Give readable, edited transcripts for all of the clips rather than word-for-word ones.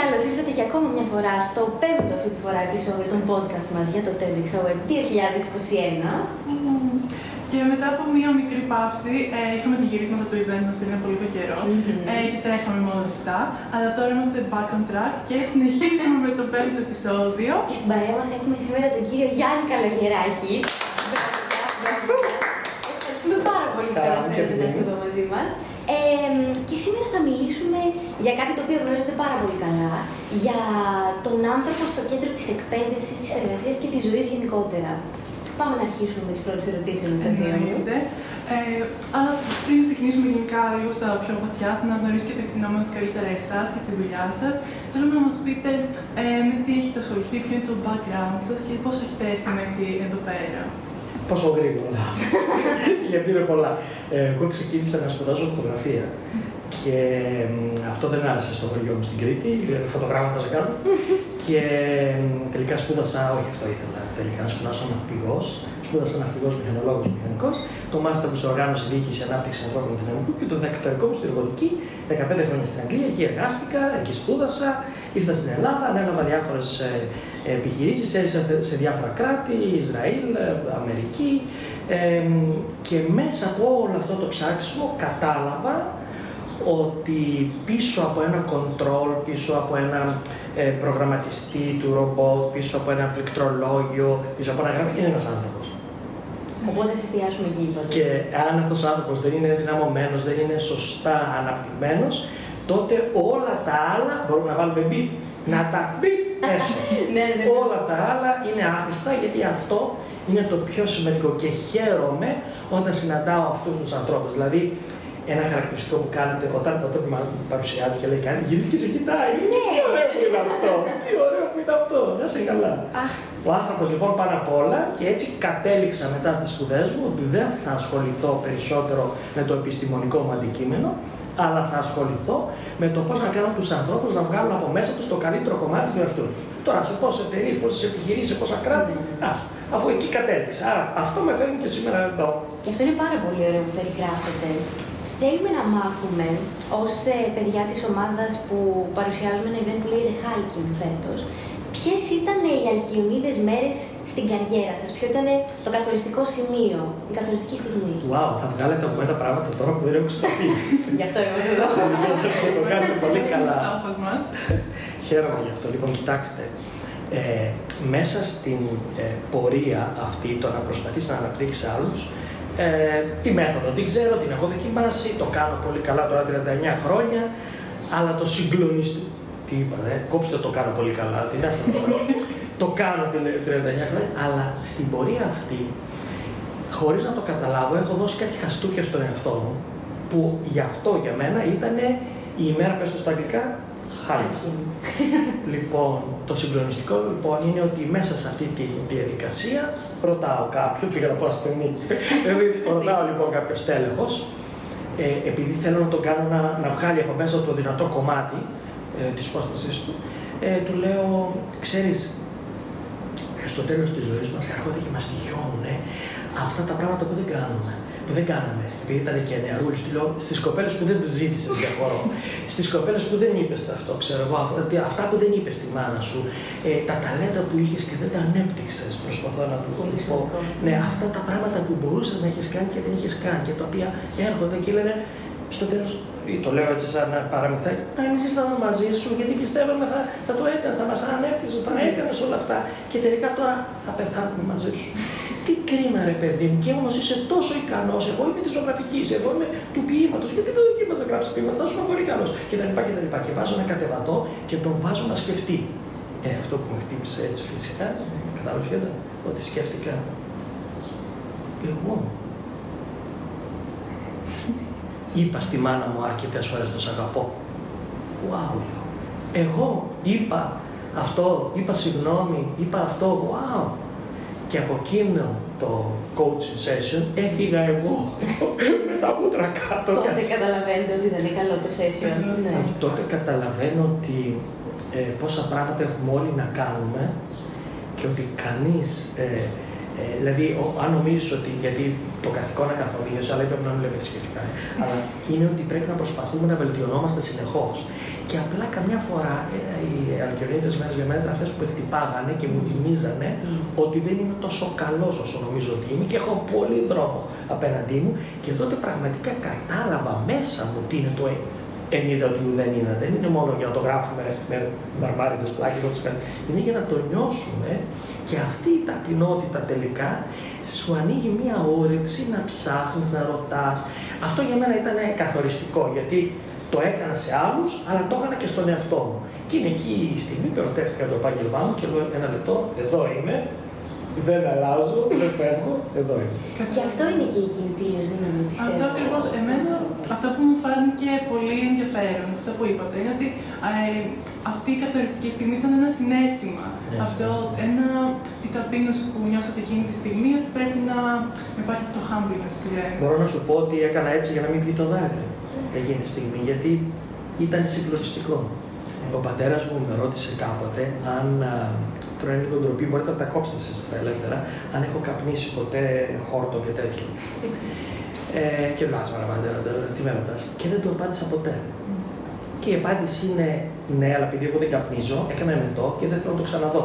καλώς ήρθατε και ακόμα μια φορά στο 5ο αυτή τη φορά επεισόδιο των podcast μας για το TEDx 2021. Και μετά από μία μικρή παύση, είχαμε τη γυρίσματα του event μας πριν από λίγο καιρό και τρέχαμε μόνο αυτά. Αλλά τώρα είμαστε back on track και συνεχίζουμε με το 5ο επεισόδιο. Και στην παρέα μας έχουμε σήμερα τον κύριο Γιάννη Καλογεράκη. Ευχαριστούμε πάρα πολύ που είστε εδώ μαζί μας. Και σήμερα θα μιλήσουμε για κάτι το οποίο γνωρίζετε πάρα πολύ καλά, για τον άνθρωπο στο κέντρο της εκπαίδευσης, της εργασίας και της ζωής γενικότερα. Πάμε να αρχίσουμε με τις πρώτες ερωτήσεις, Αναστασία. Αλλά πριν ξεκινήσουμε γενικά λίγο στα πιο βαθιά, να γνωρίσετε και το κοινό μας καλύτερα εσάς και τη δουλειά σας, θέλουμε να μας πείτε με τι έχετε ασχοληθεί, ποιο είναι το background σας και πώς έχετε έρθει μέχρι εδώ πέρα. Πόσο γρήγορα, γιατί είναι πολλά. Εγώ ξεκίνησα να σπουδάζω φωτογραφία και αυτό δεν άρεσε στο χωριό μου στην Κρήτη, φωτογράφηκα σε κάτω και τελικά σπούδασα, όχι αυτό ήθελα, τελικά να σπουδάσω ναυπηγός, σπούδασα ναυπηγός μηχανολόγος μηχανικός, το μάστερ μου σε οργάνωση διοίκηση ανάπτυξη ανθρώπινου δυναμικού και το διδακτορικό μου στη εργοδική, 15 χρόνια στην Αγγλία, εκεί εργάστηκα, εκεί σπούδασα, ήρθα στην Ελλάδα, ανέλαβα διάφορες επιχειρήσεις, έζησα σε διάφορα κράτη, Ισραήλ, Αμερική και μέσα από όλο αυτό το ψάξιμο κατάλαβα ότι πίσω από ένα κοντρόλ, πίσω από ένα προγραμματιστή του ρομπότ, πίσω από ένα πληκτρολόγιο, πίσω από ένα γράφημα είναι ένας άνθρωπος. Οπότε σε εστιάσουμε εκεί, είπατε. Και αν αυτός ο άνθρωπος δεν είναι δυναμωμένος, δεν είναι σωστά αναπτυγμένος, τότε όλα τα άλλα μπορούμε να βάλουμε μπιπ, να τα μπιπ έσω. Όλα τα άλλα είναι άχρηστα γιατί αυτό είναι το πιο σημαντικό και χαίρομαι όταν συναντάω αυτούς τους ανθρώπους. Δηλαδή, ένα χαρακτηριστικό που κάνετε όταν παρουσιάζει και λέει κάνει, γυρίζει και σε κοιτάει. Τι ωραίο που είναι αυτό! Τι ωραίο που είναι αυτό! Να σε καλά. Ο άνθρωπος λοιπόν πάνω απ' όλα και έτσι κατέληξα μετά τις σπουδές μου ότι δεν θα ασχοληθώ περισσότερο με το επιστημονικό μου αντικείμενο, αλλά θα ασχοληθώ με το πώς να κάνω τους ανθρώπους να βγάλουν από μέσα τους το καλύτερο κομμάτι του εαυτού τους. Τώρα σε πόσες εταιρείες, πόσες επιχειρήσεις, πόσα κράτη. Αφού εκεί κατέληξα. Άρα αυτό με φέρνει και σήμερα εδώ. Και αυτό είναι πάρα πολύ ωραίο που περιγράφεται. Θέλουμε να μάθουμε, ως παιδιά της ομάδας που παρουσιάζουμε ένα event που λέγεται Hiking φέτος, ποιες ήταν οι αλκιονίδες μέρες στην καριέρα σας, ποιο ήταν το καθοριστικό σημείο, η καθοριστική στιγμή. Wow, θα βγάλετε από μένα πράγματα τώρα που δεν έχω ξαναπεί. Γι' αυτό είμαστε εδώ. Και το κάνετε πολύ καλά. Χαίρομαι γι' αυτό. Λοιπόν, κοιτάξτε. Μέσα στην πορεία αυτή, το να προσπαθείς να αναπτύξεις άλλους, τη μέθοδο την ξέρω, την έχω δοκιμάσει, το κάνω πολύ καλά τώρα 39 χρόνια, αλλά το συγκλονιστικό. Τι είπα, κόψτε το κάνω πολύ καλά, την έφερα. Το κάνω 39 χρόνια, αλλά στην πορεία αυτή, χωρίς να το καταλάβω, έχω δώσει κάτι χαστούκια στον εαυτό μου, που γι' αυτό για μένα ήταν η ημέρα, πες το στα αγγλικά, hiking. Λοιπόν, το συγκλονιστικό λοιπόν είναι ότι μέσα σε αυτή τη διαδικασία ρωτάω κάποιον, πήγα να πω ασθενή, ρωτάω λοιπόν κάποιος τέλεχος, επειδή θέλω να τον κάνω να βγάλει από μέσα το δυνατό κομμάτι της υπόστασής του, του λέω, ξέρεις, στο τέλος της ζωής μας έρχονται και μας τυχιώνουν αυτά τα πράγματα που δεν κάνουμε. Που δεν κάναμε, επειδή ήταν και νεαρούλης, του λέω στις κοπέλες που δεν τις ζήτησες για χώρο, στις κοπέλες που δεν είπες αυτό, ξέρω εγώ, αυτά που δεν είπες στη μάνα σου, τα ταλέντα που είχες και δεν τα ανέπτυξες, προσπαθώ να του πω. Ναι, αυτά τα πράγματα που μπορούσες να έχεις κάνει και δεν είχες κάνει και τα οποία έρχονται και λένε στο τέλος, το λέω έτσι σαν ένα παραμυθάκι, να εμείς ήσταν μαζί σου, γιατί πιστεύαμε θα το έκανες, θα μας ανέπτυξες, θα έκανες όλα αυτά και τελικά τώρα θα πεθάνουμε μαζί σου. Τι κρίμα ρε παιδί μου, και όμως είσαι τόσο ικανός, εγώ είμαι της ζωγραφικής, εγώ είμαι του ποιήματος, γιατί δεν δοκίμαζα να γράψεις ποιήματα, θα ήσουν πολύ ικανός κτλ. Και βάζω ένα κατεβατό και τον βάζω να σκεφτεί. Αυτό που με χτύπησε έτσι φυσικά, καταλαβαίνετε, ότι σκέφτηκα εγώ. Είπα στη μάνα μου αρκετές φορές το σ' αγαπώ. Wow, εγώ είπα αυτό, είπα συγγνώμη, είπα αυτό, wow. Και από εκείνο το coaching session έφυγα εγώ με τα μούτρα κάτω. Τότε καταλαβαίνετε ότι δεν είναι καλό το session. Ναι. Τότε καταλαβαίνω ότι πόσα πράγματα έχουμε όλοι να κάνουμε και ότι κανείς Δηλαδή, αν νομίζεις ότι. Γιατί το καθηκόν ακαθορίζει, αλλά πρέπει να είναι λεπτά φυσικά. Αλλά είναι ότι πρέπει να προσπαθούμε να βελτιωνόμαστε συνεχώς. Και απλά καμιά φορά οι αλκιονίτες μέσα για μένα ήταν αυτές που χτυπάγανε και μου θυμίζανε ότι δεν είμαι τόσο καλός όσο νομίζω ότι είμαι και έχω πολύ δρόμο απέναντί μου. Και τότε πραγματικά κατάλαβα μέσα μου τι είναι το 90 του δεν είναι. Δεν είναι μόνο για να το γράφουμε με μαρμάρινες πλάκες, είναι για να το νιώσουμε. Και αυτή η ταπεινότητα τελικά σου ανοίγει μία όρεξη να ψάχνεις, να ρωτάς. Αυτό για μένα ήταν καθοριστικό, γιατί το έκανα σε άλλους, αλλά το έκανα και στον εαυτό μου. Και είναι εκεί η στιγμή που ερωτεύτηκα το επάγγελμά μου και λέω: ένα λεπτό, εδώ είμαι. Δεν αλλάζω, δεν φεύγω, εδώ είμαι. Και αυτό είναι και η κινητήρια δύναμη, πιστεύω. Αυτό ακριβώς. Εμένα, αυτό που μου φάνηκε πολύ ενδιαφέρον, αυτό που είπατε, είναι ότι αυτή η καθοριστική στιγμή ήταν ένα συναίσθημα. Αυτό, η ταπείνωση που νιώσατε εκείνη τη στιγμή, ότι πρέπει να υπάρχει το humbleness που λέμε. Μπορώ να σου πω ότι έκανα έτσι για να μην βγει το δάκρυ εκείνη τη στιγμή, γιατί ήταν συγκλονιστικό. Ο πατέρας μου με ρώτησε κάποτε αν. Τώρα είναι λίγο ντροπή, μπορείτε να τα κόψετε εσείς αυτά ελεύθερα, αν έχω καπνίσει ποτέ χόρτο και τέτοιο. Και βγάζω παραπάνω, τι με ρωτάς. Και δεν του απάντησα ποτέ. Και η απάντηση είναι ναι, αλλά επειδή εγώ δεν καπνίζω, έκανα εμετό και δεν θέλω να το ξαναδώ.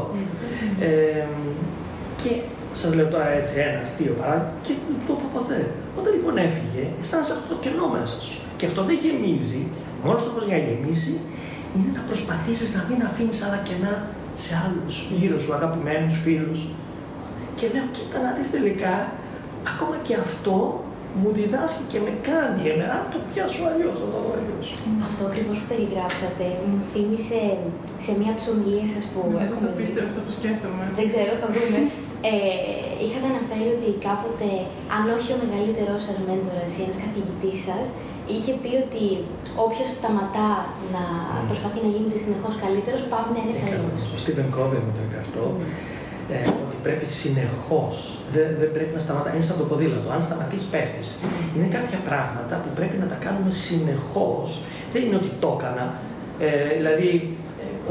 Και σας λέω τώρα έτσι ένα αστείο παράδειγμα, και δεν το είπα ποτέ. Όταν λοιπόν έφυγε, αισθάνεσαι αυτό το κενό μέσα σου. Και αυτό δεν γεμίζει, μόνος τρόπος για να γεμίσει είναι να προσπαθήσεις να μην αφήνεις άλλα κενά σε άλλους γύρω σου, αγαπημένους φίλους. Και λέω, κοίτα να δεις τελικά, ακόμα και αυτό μου διδάσκει και με κάνει εμένα να το πιάσω αλλιώς, να το δω αλλιώς. Αυτό ακριβώς που περιγράψατε μου θύμισε σε μία ψωμία σας που έχουμε πει. Πίστευα αυτό που σκέφτομαι. Δεν ξέρω, θα δούμε. Είχατε αναφέρει ότι κάποτε, αν όχι ο μεγαλύτερός σας μέντορας ή ένας καθηγητής σας, είχε πει ότι όποιος σταματά να προσπαθεί να γίνεται συνεχώς καλύτερος, πάβει να είναι καλύτερος. Ο Stephen Covey μου το είπε αυτό, ότι πρέπει συνεχώς, δεν πρέπει να σταματάει, είναι σαν το ποδήλατο, αν σταματείς πέφτεις. Είναι κάποια πράγματα που πρέπει να τα κάνουμε συνεχώς, δεν είναι ότι το έκανα, δηλαδή,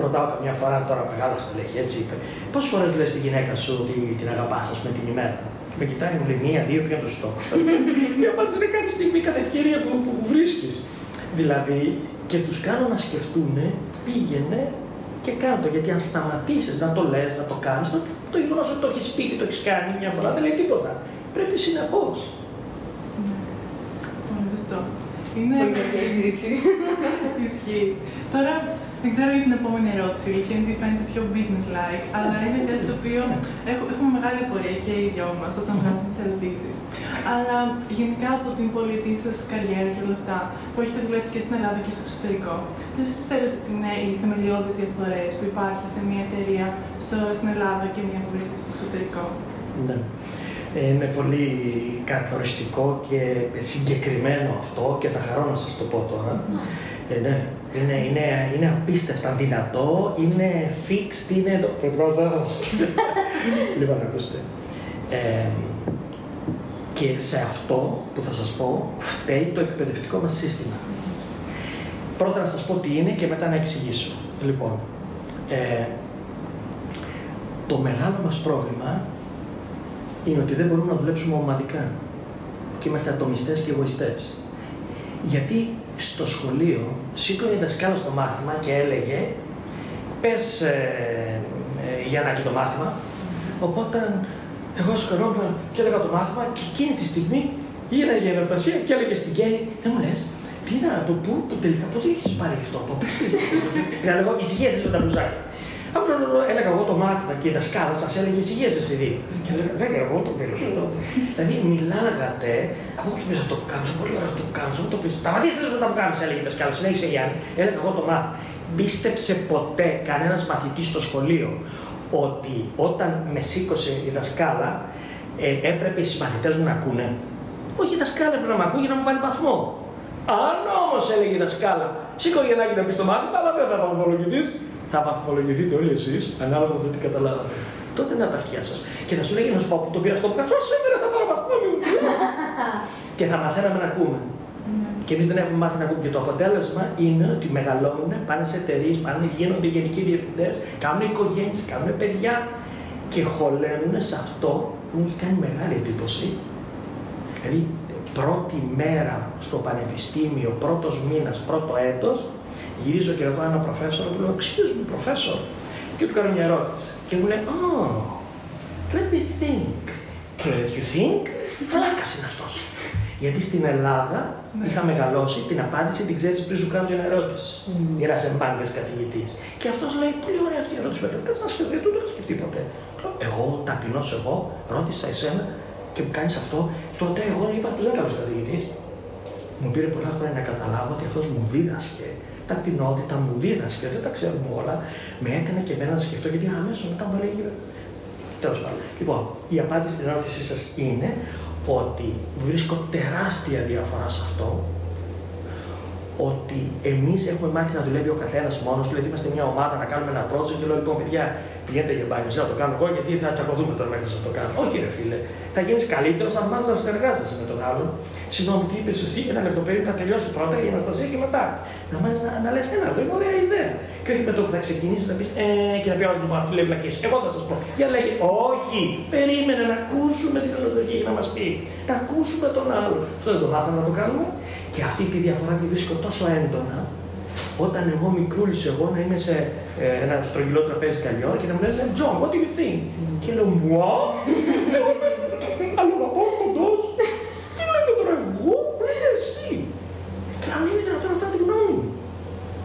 ρωτάω καμιά φορά τώρα μεγάλα στελέχη, έτσι είπε, πόσες φορές λες τη γυναίκα σου ότι την αγαπάς, ας πούμε, την ημέρα. Και με κοιτάει, μου λέει: μία, δύο, ποιο είναι το στόχο. Η απάντηση είναι κάθε στιγμή, κατά ευκαιρία που βρίσκει. Δηλαδή, και του κάνω να σκεφτούν, πήγαινε και κάτω. Γιατί αν σταματήσει να το λες, να το κάνει, το γεγονός ότι το έχει πει και το έχει κάνει μια φορά δεν λέει τίποτα. Πρέπει συνεχώς. Πολύ σωστό. Είναι μια συζήτηση. Ισχύει. Τώρα, δεν ξέρω για την επόμενη ερώτηση, γιατί φαίνεται πιο business-like, αλλά είναι κάτι το οποίο έχουμε μεγάλη πορεία και οι δυο μας όταν βγάζουμε τις ερωτήσεις. Αλλά γενικά από την πολιτική σας καριέρα και όλα αυτά, που έχετε δουλέψει και στην Ελλάδα και στο εξωτερικό, δεν πιστεύετε ότι είναι οι θεμελιώδεις διαφορές που υπάρχει σε μια εταιρεία στην Ελλάδα και μια που βρίσκεται στο εξωτερικό? Ναι. Είναι πολύ καθοριστικό και συγκεκριμένο αυτό και θα χαρώ να σας το πω τώρα. Ναι. Είναι απίστευτα δυνατό, είναι fixed, είναι το πρόβλημα. Λοιπόν, ακούστε. Και σε αυτό που θα σας πω, φταίει το εκπαιδευτικό μας σύστημα. Πρώτα να σας πω τι είναι και μετά να εξηγήσω. Λοιπόν, το μεγάλο μας πρόβλημα είναι ότι δεν μπορούμε να δουλέψουμε ομαδικά. Και είμαστε ατομιστές και εγωιστές. Γιατί στο σχολείο σήκωνε η δασκάλα στο μάθημα και έλεγε «Πες Γιαννάκη το μάθημα». Οπότε εγώ σκορόμπλα και έλεγα το μάθημα και εκείνη τη στιγμή γύραγε η Αναστασία και έλεγε στην Κέλλη «Δεν μου λες, τι να το πού, το τελικά, πού το έχεις πάρει αυτό, από πού έχεις». Πήγα λέγω «Ισυγέσεις με τα μπουζάκια». Απλά έλεγα εγώ το μάθημα και η δασκάλα σας έλεγε «Ισυγέσεις εσύ δύο». Και έλεγα «Δεν εγώ το πήρες εδώ». Δηλαδή μιλάγατε, αφού του πήρες να το κάνω, πολύ ωραία να το κάνω, αφού το πήρες. Σταματήστε να το κάνεις, έλεγε η δασκάλα, συνέχισε Γιάννη, έλεγα εγώ το μάθημα. Πίστεψε ποτέ κανένας μαθητής στο σχολείο ότι όταν με σήκωσε η δασκάλα έπρεπε οι συμμαθητές μου να ακούνε? Όχι, η δασκάλα έπρεπε να με ακούει για να μου βάλει βαθμό. Αν όμως έλεγε η δασκάλα, σήκω Γιαννάκη να πεις το μάθημα, αλλά δεν θα βαθμολογηθείς. Θα βαθμολογηθείτε όλοι εσείς, ανάλογα με το τι καταλάβατε. Τότε να τα αυτιά σας. Και θα σου λέγει ένας παππού, τον πήρα αυτό που κάτσε, όσο σήμερα θα πάρω βαθμό, μην μου πεις. Και θα μαθαίναμε να ακούμε. Και εμείς δεν έχουμε μάθει να ακούμε. Και το αποτέλεσμα είναι ότι μεγαλώνουν, πάνε σε εταιρείες, πάνε, γίνονται γενικοί διευθυντές, κάνουν οικογένειες, κάνουν παιδιά και χωλένουν σε αυτό μου έχει κάνει μεγάλη εντύπωση. Δηλαδή, πρώτη μέρα στο πανεπιστήμιο, πρώτος μήνας, πρώτο έτος, γυρίζω και ρωτάω έναν προφέσορα, του λέω, excuse me, professor, και του κάνω μια ερώτηση. Και μου λέει, oh, let me think. Και λέω, you think, βλάκας είναι αυτός. Γιατί στην Ελλάδα είχα μεγαλώσει, την απάντηση την ξέρεις πριν σου κάνω την ερώτηση. Ένα εμπάγκας καθηγητής. Και αυτός λέει, πολύ ωραία αυτή η ερώτηση. Μου λέει, κάτσε να σκεφτεί, δεν το είχα σκεφτεί ποτέ. Εγώ, ταπεινός εγώ, ρώτησα εσένα και μου κάνεις αυτό. Τότε εγώ είπα ότι δεν είμαι καλός καθηγητής. Μου πήρε πολλά χρόνια να καταλάβω ότι αυτός μου δίδασκε. Ταπεινότητα μου δίδασκε, δεν τα ξέρουμε όλα. Με έκανε και εμένα να σκεφτώ, γιατί αμέσως μετά μου έλεγε. Τέλος πάντων. Λοιπόν, η απάντηση στην ερώτησή σας είναι ότι βρίσκω τεράστια διαφορά σε αυτό, ότι εμείς έχουμε μάθει να δουλεύει ο καθένας μόνος του, δηλαδή είμαστε μια ομάδα να κάνουμε ένα project και λέω λοιπόν παιδιά πηγαίνετε για μπάνι, να το κάνω εγώ γιατί θα τσακωθούμε τώρα μέχρι να το κάνω. Όχι ρε φίλε, θα γίνεις καλύτερος αν μάθεις να συνεργάζεσαι με τον άλλον. Συγγνώμη τι είπες εσύ, ένα λεπτοπέριο να τελειώσει πρώτα η Αναστασία και μετά. Να μάθεις να λες ένα λεπτό, είναι ωραία ιδέα. Και όχι με το που θα ξεκινήσεις να πεις και να πει άλλο του λέει πλακίες. Εγώ θα σας πω. Για λέει όχι, περίμενε να ακούσουμε την Αναστασία για να μας πει. Να ακούσουμε τον άλλο. Αυτό δεν το μάθαμε να το κάνουμε. Και αυτή τη διαφορά τη βρίσκω τόσο έντονα. Όταν εγώ μικρούλης εγώ να είμαι σε ένα στρογγυλό τραπέζι καλλιό και να μου λένε John, what do you think? Και λέω, what? Εγώ είμαι αλλοδαπός, κοντός. Τι λέω και τώρα εγώ, λέει εσύ. Και αν είναι δυνατόν να ρωτάω τη γνώμη μου.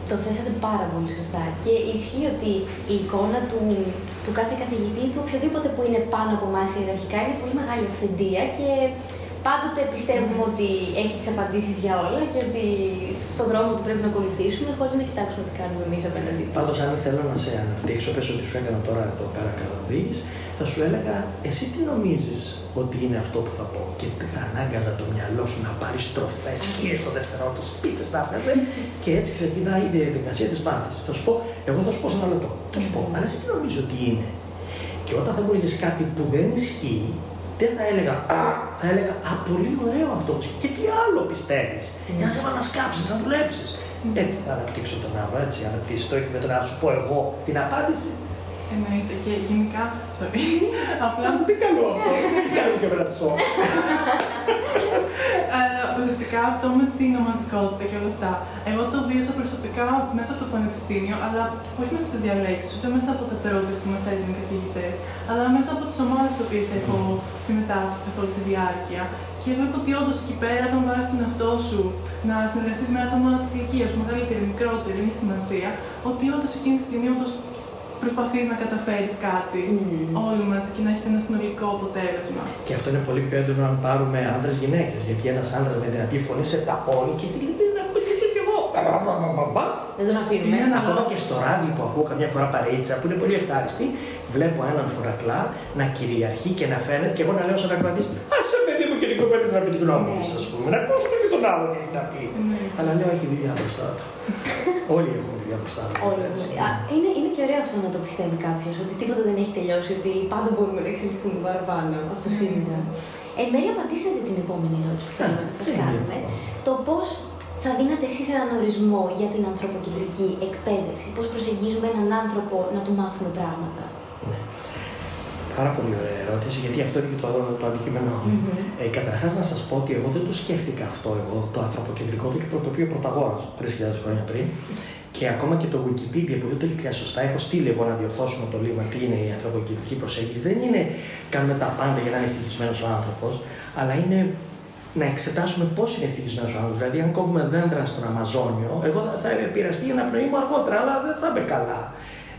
Το θέσατε πάρα πολύ σωστά και ισχύει ότι η εικόνα του κάθε καθηγητή, του οποιοδήποτε που είναι πάνω από εμάς ιεραρχικά, είναι πολύ μεγάλη αυθεντία και πάντοτε πιστεύουμε ότι έχει τις απαντήσεις για όλα και ότι στον δρόμο του πρέπει να ακολουθήσουμε χωρίς να κοιτάξουμε τι κάνουμε εμείς απέναντι. Πάντως, αν ήθελα να σε αναπτύξω, πες ότι σου έκανα τώρα εδώ πέρα καθοδήγηση, θα σου έλεγα εσύ τι νομίζεις ότι είναι αυτό που θα πω. Και θα ανάγκαζα το μυαλό σου να πάρει στροφές, γύρω στο δευτερόλεπτο, πείτε στα έβγαζε. Και έτσι ξεκινάει η διαδικασία της μάθησης. Θα σου πω, εγώ θα σου πω σε ένα λεπτό. Θα σου πω, αλλά εσύ τι νομίζεις ότι είναι. Και όταν θα μου έλεγες κάτι που δεν ισχύει, δεν θα έλεγα «Α», θα έλεγα «Α, πολύ ωραίο αυτό». Και τι άλλο πιστεύεις, για να σε επανασκάψεις, να δουλέψεις. Έτσι θα αναπτύξω τον άλλο, έτσι, αναπτύσσεις το, όχι με το να σου πω εγώ την απάντηση. Εννοείται και γενικά, απλά τι καλό αυτό, κάνω και βρασό. Αλλά ουσιαστικά αυτό με την ομαδικότητα και όλα αυτά. Εγώ το βίωσα προσωπικά μέσα από το πανεπιστήμιο, αλλά όχι μέσα στις διαλέξεις, ούτε μέσα από τα project που μας έδιναν οι καθηγητές, αλλά μέσα από τις ομάδες στις οποίες έχω συμμετάσχει καθ' όλη τη διάρκεια. Και βλέπω ότι όντως εκεί πέρα, όταν βάζεις τον εαυτό σου να συνεργαστείς με άτομα της ηλικίας σου, μεγαλύτερη, μικρότερη, δεν έχει σημασία, ότι όντως εκείνη τη στιγμή προσπαθείς να καταφέρεις κάτι όλοι μαζί και να έχετε ένα συνολικό αποτέλεσμα. Και αυτό είναι πολύ πιο έντονο αν πάρουμε άντρες-γυναίκες. Γιατί ένας άντρας με δυνατή φωνή σε ταπώνει και εσύ λέει να ακούγεται κι εγώ. Δεν τον αφήνουμε. Ακόμα και στο ράδιο που ακούω καμιά φορά παρείτσα που είναι πολύ ευχάριστη, βλέπω έναν φορακλά να κυριαρχεί και να φαίνεται και εγώ να λέω σαν ακροατής άσε παιδί μου και την κοπέλα να πει τη γνώμη της, ας πούμε. Να ακούσουμε και τον άλλο τι έχει να πει. Αλλά λέω έχει δουλειά μπροστά του. Όλοι έχουν δουλειά μπροστά του. Είναι και ωραίο αυτό να το πιστεύει κάποιο, ότι τίποτα δεν έχει τελειώσει, ότι πάντα μπορούμε να εξελιχθούμε παραπάνω. Αυτό είναι. Εν μέρει απαντήσατε την επόμενη ερώτηση που θέλουμε να σας κάνουμε. Το πώς θα δίνατε εσείς έναν ορισμό για την ανθρωποκεντρική εκπαίδευση, πώς προσεγγίζουμε έναν άνθρωπο να του μάθουμε πράγματα. Πάρα πολύ ωραία ερώτηση, γιατί αυτό είναι και το αντικείμενό μου. Καταρχάς, να σας πω ότι εγώ δεν το σκέφτηκα αυτό. Εγώ το ανθρωποκεντρικό το έχει πρωτοποιεί ο Πρωταγόρας 3.000 χρόνια πριν. Και ακόμα και το Wikipedia που δεν το έχει πια σωστά, έχω στείλει εγώ να διορθώσουμε το λίγο τι είναι η ανθρωποκεντρική προσέγγιση. Δεν είναι κάνουμε τα πάντα για να είναι ευτυχισμένος ο άνθρωπος, αλλά είναι να εξετάσουμε πώς είναι ευτυχισμένος ο άνθρωπος. Δηλαδή, αν κόβουμε δέντρα στον Αμαζόνιο, εγώ θα επηρεαστεί ένα πνοή μου αργότερα, αλλά δεν θα είμαι καλά.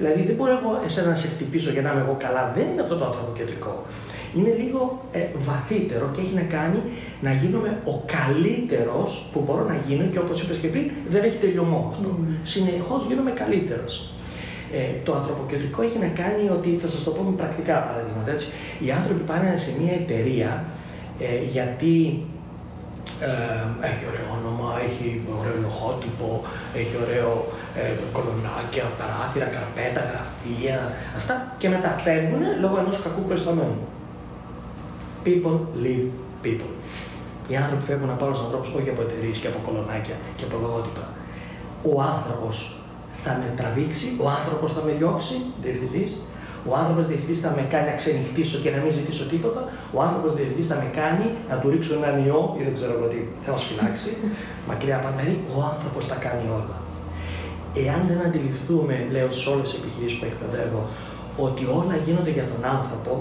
Δηλαδή, δεν μπορώ εγώ εσένα να σε χτυπήσω για να είμαι εγώ καλά. Δεν είναι αυτό το ανθρωποκεντρικό. Είναι λίγο βαθύτερο και έχει να κάνει να γίνομαι ο καλύτερος που μπορώ να γίνω και όπως είπες και πριν, δεν έχει τελειωμό αυτό. Συνεχώς γίνομαι καλύτερος. Το ανθρωποκεντρικό έχει να κάνει ότι, θα σας το πω με πρακτικά παραδείγματα, έτσι. Οι άνθρωποι πάνε σε μια εταιρεία γιατί έχει ωραίο όνομα, έχει ωραίο λογότυπο, έχει ωραίο κολονάκια, παράθυρα, καρπέτα, γραφεία, αυτά και μετά φεύγουν λόγω ενός κακού προϊσταμένου. People leave people. Οι άνθρωποι φεύγουν από άλλους ανθρώπους, όχι από εταιρείες και από κολονάκια και από λογότυπα. Ο άνθρωπος θα με τραβήξει, ο άνθρωπος θα με διώξει, διευθυντής, Ο άνθρωπος διευθυντής θα με κάνει να ξενυχτήσω και να μην ζητήσω τίποτα. Ο άνθρωπος διευθυντής θα με κάνει να του ρίξω έναν ιό ή δεν ξέρω εγώ τι, θα μας φυλάξει. Μακριά από δηλαδή, ο άνθρωπος τα κάνει όλα. Εάν δεν αντιληφθούμε, λέω σε όλες τις επιχειρήσεις που εκπαιδεύω, ότι όλα γίνονται για τον άνθρωπο,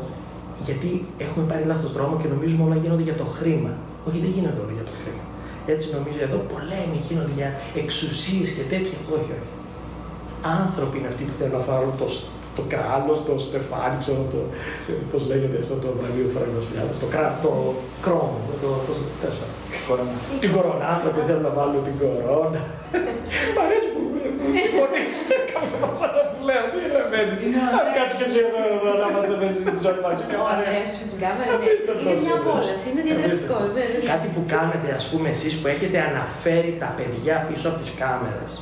γιατί έχουμε πάρει λάθος δρόμο και νομίζουμε όλα γίνονται για το χρήμα. Όχι, δεν γίνονται όλα για το χρήμα. Έτσι νομίζω εδώ πολέμοι γίνονται για εξουσίες και τέτοια. Όχι, όχι. Άνθρωποι είναι αυτοί που θέλουν να φάρουν το κράλος, το στεφάνι, ξέρω πώς λέγεται αυτό το βραβείο Φραγκοσφυλιάδας, το κρόμο, την κορώνα. Άνθρωποι θέλουν να βάλουν την κορώνα. Μ' αρέσει που συμφωνείς κάποια πράγματα που λέω, δεν ρεβαίνεις. Αν κάτσεις και εσύ εδώ να είμαστε μέσα στην ζωή μας. Ο Ανδρέας πίσω την κάμερα είναι μια απόλαυση, είναι διαδραστικός. Κάτι που κάνετε, ας πούμε, εσείς που έχετε αναφέρει τα παιδιά πίσω από τις κάμερες.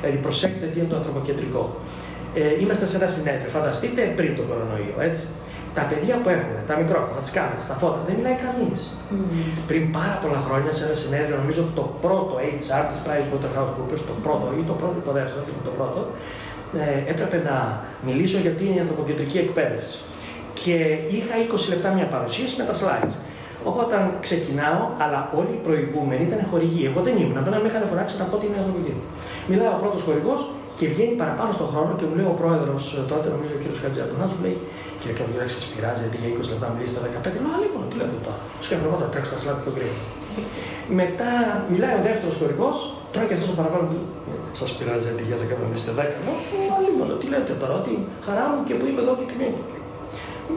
Δηλαδή, προσέξτε τι είναι το ανθρωποκεντρικό. Είμαστε σε ένα συνέδριο. Φανταστείτε πριν τον κορονοϊό, έτσι. Τα παιδιά που έχουν, τα μικρόφωνα, τις κάμερες, τα φώτα, δεν μιλάει κανείς. Πριν πάρα πολλά χρόνια σε ένα συνέδριο, νομίζω το πρώτο HR της PricewaterhouseCoopers, το πρώτο ή το πρώτο ή το δεύτερο, το πρώτο, έπρεπε να μιλήσω για την ανθρωποκεντρική εκπαίδευση. Και είχα 20 λεπτά μια παρουσίαση με τα slides. Οπότε ξεκινάω, αλλά όλοι οι προηγούμενοι ήταν χορηγοί. Εγώ δεν ήμουν, απλά με είχαν φωνάξει να πω ότι είναι ανθρωποκεντρική. Μιλάει ο πρώτος χορηγός. Και βγαίνει παραπάνω στον χρόνο και μου λέει ο πρόεδρος τότε, νομίζω ο κύριος Χατζαπλά, μου λέει: Κύριε Καλογεράκη, σας πειράζει γιατί για 20 λεπτά μιλήσετε 15? Λέω: Λοιπόν, τι λέτε τώρα. Σκέφτομαι εγώ τώρα, τρέξω στα σλάμπ και το γκρίνω. Μετά μιλάει ο δεύτερος χορηγός, τώρα και αυτός ο παραπάνω του: Σας πειράζει γιατί για 15 μιλήσετε 10? Λέω: Λοιπόν, τι λέτε τώρα, ότι χαρά μου και που είμαι εδώ και τι μένει.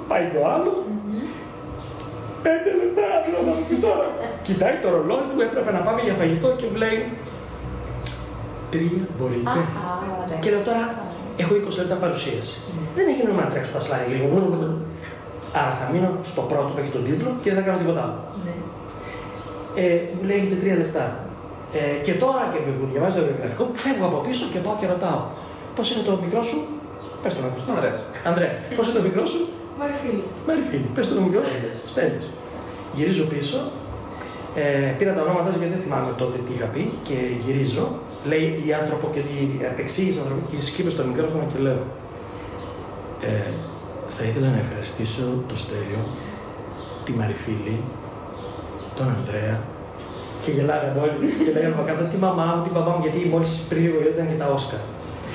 Πάει το άλλο. 5 λεπτά, απλά να πει τώρα. Κοιτάει το ρολόι του, έπρεπε να πάμε για φαγητό και μου λέει: 3 μπορείτε. Και λέω τώρα έχω 20 λεπτά παρουσίαση. Δεν έχει νόημα να τρέξω τα slide. Άρα θα μείνω στο πρώτο που έχει τον τίτλο και δεν θα κάνω τίποτα άλλο. Μου λέει: Έχετε 3 λεπτά. Και τώρα και που διαβάζει το βιογραφικό, φεύγω από πίσω και πάω και ρωτάω: Πώς είναι το μικρό σου? Πες το να ακούσω. Ανδρέα, πώς είναι το μικρό σου? Μαριφίλη. Πες το μικρό σου. Στέλνει. Γυρίζω πίσω. Πήρα τα ονόματά γιατί δεν θυμάμαι τότε τι είχα πει και γυρίζω. Λέει η επεξήγηση ανθρωποκεντρική σκήπη στο μικρόφωνο και λέω: Θα ήθελα να ευχαριστήσω το Στέλιο, τη Μαριφίλη, τον Ανδρέα. Και γελάγανε όλοι και λέγανε από κάτω τη μαμά μου, την παπά μου, γιατί μόλις πριν λίγο ήταν και τα Όσκα.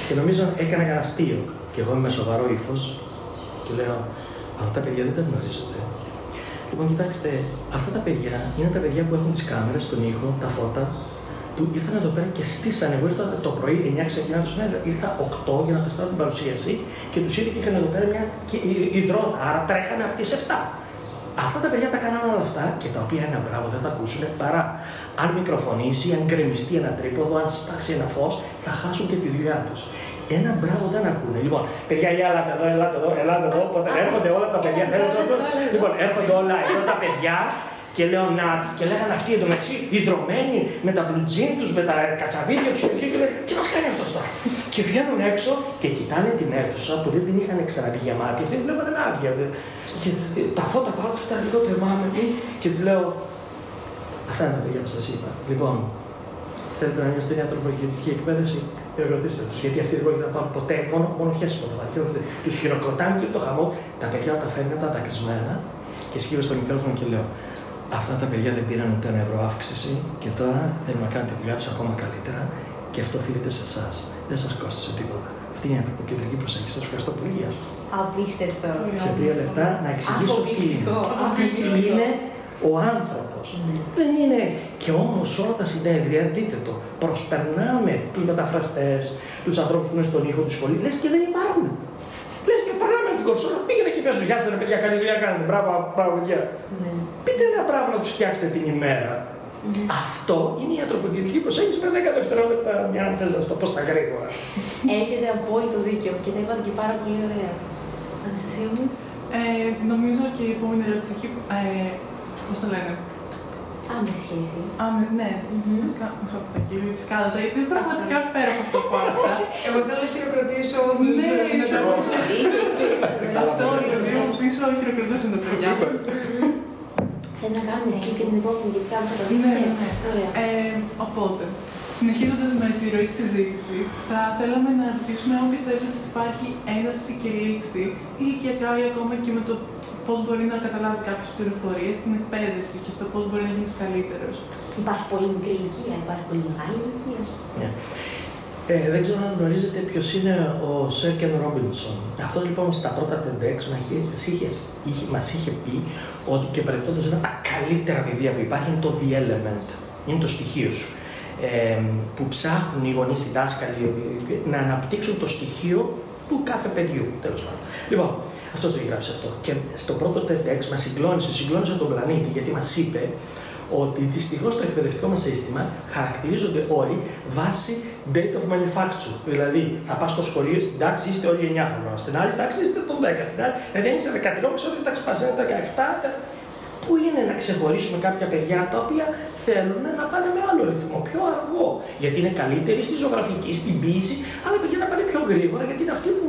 Και νομίζω έκανα κανένα αστείο. Και εγώ είμαι σοβαρό ύφος και λέω: Αυτά τα παιδιά δεν τα γνωρίζετε. Λοιπόν, κοιτάξτε, αυτά τα παιδιά είναι τα παιδιά που έχουν τις κάμερες, τον ήχο, τα φώτα. Που ήρθαν εδώ πέρα και στήσαν. Εγώ ήρθα το πρωί 9 ξεκινάω το συνέδριο. Ήρθα 8 για να πεστάω την παρουσίαση και του είδε και είχαν εδώ πέρα μια υδρότα. Άρα τρέχαμε από τις 7. Αυτά τα παιδιά τα κάνανε όλα αυτά και τα οποία ένα μπράβο δεν θα ακούσουν παρά. Αν μικροφωνήσει, αν γκρεμιστεί ένα τρίποδο, αν σπάσει ένα φως, θα χάσουν και τη δουλειά του. Ένα μπράβο δεν ακούνε. Λοιπόν, παιδιά, ελάτε εδώ. Οπότε έρχονται όλα τα παιδιά. Λοιπόν, έρχονται όλα εδώ τα παιδιά. Και λέω να, και λέγανε αυτοί εντωμεταξύ ιδρωμένοι με τα μπλουτζίν του, με τα κατσαβίδια του και λέγανε τι μα κάνει αυτό τώρα. Και βγαίνουν έξω και κοιτάνε την αίθουσα που δεν την είχαν ξαναπεί γεμάτη, αυτή την βλέπανε άδεια. Και τα φώτα πάνω του ήταν λίγο τρεμάμενοι και τη λέω: Αυτά είναι τα παιδιά που σα είπα. Λοιπόν, θέλετε να νιώσετε μια ανθρωποκεντρική εκπαίδευση, ρωτήστε του. Γιατί αυτοί δεν πρόκειται να πάρουν ποτέ μόνο χέσιμο το βαριό. Του χειροκροτάνε και το χαμό, τα παιδιά τα φέρνουν τα τακρισμένα και σκύβω στο μικρόφωνο και λέω: Αυτά τα παιδιά δεν πήραν ούτε ένα ευρώ αύξηση και τώρα θέλουν να κάνουν τη δουλειά τους ακόμα καλύτερα και αυτό οφείλεται σε εσάς. Δεν σας κόστησε τίποτα. Αυτή είναι η ανθρωποκεντρική προσέγγιση. Σας ευχαριστώ πολύ. Απίστευτο. Σε 3 λεπτά να εξηγήσω τι είναι. Είναι ο άνθρωπος. Δεν είναι. Και όμως όλα τα συνέδρια, δείτε το, προσπερνάμε τους μεταφραστές, τους ανθρώπους που είναι στον ήχο του σχολείου, λες και δεν υπάρχουν. Λες και περνάμε την κορσόνα, πήγαινε και πες τους γεια σας ρε παιδιά, καλή δουλειά κάνετε. Μπράβο, παιδιά. Πείτε ένα πράγμα να τους φτιάξετε την ημέρα. Αυτό είναι η ανθρωποκεντρική προσέγγιση με 10 δευτερόλεπτα, για αν θες να το πω στα γρήγορα. Έχετε απόλυτο δίκιο και τα είπατε και πάρα πολύ ωραία. Αναστασία μου. Νομίζω και η επόμενη ερώτηση έχει. Πώς το λένε. Άμεση σχέση. Ναι. Κύριε Σκάλωσα, γιατί πραγματικά πέρα από αυτό που άκουσα. Εγώ θέλω να χειροκροτήσω όντως. Ναι, αυτό λίγο πίσω χειροκροτούσαν τα παιδιά. Θέλει να κάνουμε σκι και την επόμενη γευτά μου θα το δείτε. Ωραία. Οπότε, Συνεχίζοντας με τη ροή της συζήτησης, θα θέλαμε να ρωτήσουμε αν πιστεύετε ότι υπάρχει έναρξη και λήξη ηλικιακά ή ακόμα και με το πώς μπορεί να καταλάβει κάποιες πληροφορίες στην εκπαίδευση και στο πώς μπορεί να γίνει καλύτερος. Υπάρχει πολύ μικρή ηλικία, υπάρχει πολύ μεγάλη ηλικία. Yeah. Δεν ξέρω αν γνωρίζετε ποιος είναι ο Sir Κεν Ρόμπινσον. Αυτός λοιπόν στα πρώτα TEDx μας είχε πει ότι και παρεπτόντως είναι τα καλύτερα βιβλία που υπάρχει, είναι το The Element, είναι το στοιχείο σου. Που ψάχνουν οι γονείς, οι δάσκαλοι, να αναπτύξουν το στοιχείο του κάθε παιδιού, τέλος πάντων. Λοιπόν, αυτός το έχει γράψει αυτό. Και στο πρώτο TEDx μας συγκλώνησε τον πλανήτη, γιατί μας είπε ότι δυστυχώς το εκπαιδευτικό μας σύστημα χαρακτηρίζονται όλοι βάσει date of manufacture. Δηλαδή, θα πας στο σχολείο, στην τάξη είστε όλοι 9 χρονών, στην άλλη τάξη είστε τον 10, στην άλλη, δηλαδή αν είσαι 13, ξέρω ότι τάξη πας 17. Πού είναι να ξεχωρίσουμε κάποια παιδιά τα οποία θέλουν να πάνε με άλλο ρυθμό, πιο αργό. Γιατί είναι καλύτεροι στη ζωγραφική, στην ποίηση, αλλά παιδιά να πάνε πιο γρήγορα, γιατί είναι αυτοί που.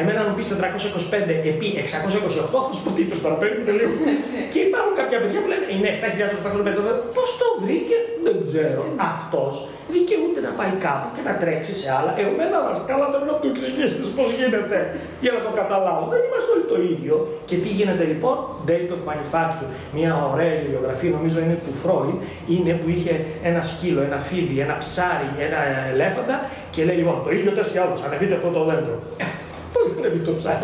Εμένα, αν μου πει 425 επί 628, θα σου πω τύπο παραπέμπει το λίγο. Και υπάρχουν κάποια παιδιά που λένε είναι 7.850. Πώς το βρήκε, δεν ξέρω. Αυτός δικαιούται να πάει κάπου και να τρέξει σε άλλα. Εμένα, δασκάλα, θέλω να του εξηγήσει πώς γίνεται για να το καταλάβω. Δεν είμαστε όλοι το ίδιο. Και τι γίνεται λοιπόν, date of manufacture. Μια ωραία γελιογραφία, νομίζω είναι του Φρόιντ, είναι που είχε ένα σκύλο, ένα φίδι, ένα ψάρι, ένα ελέφαντα και λέει λοιπόν το ίδιο τεστ για όλους. Ανεβείτε αυτό το δέντρο. Πώς δεν ανέβηκε το ψάρι,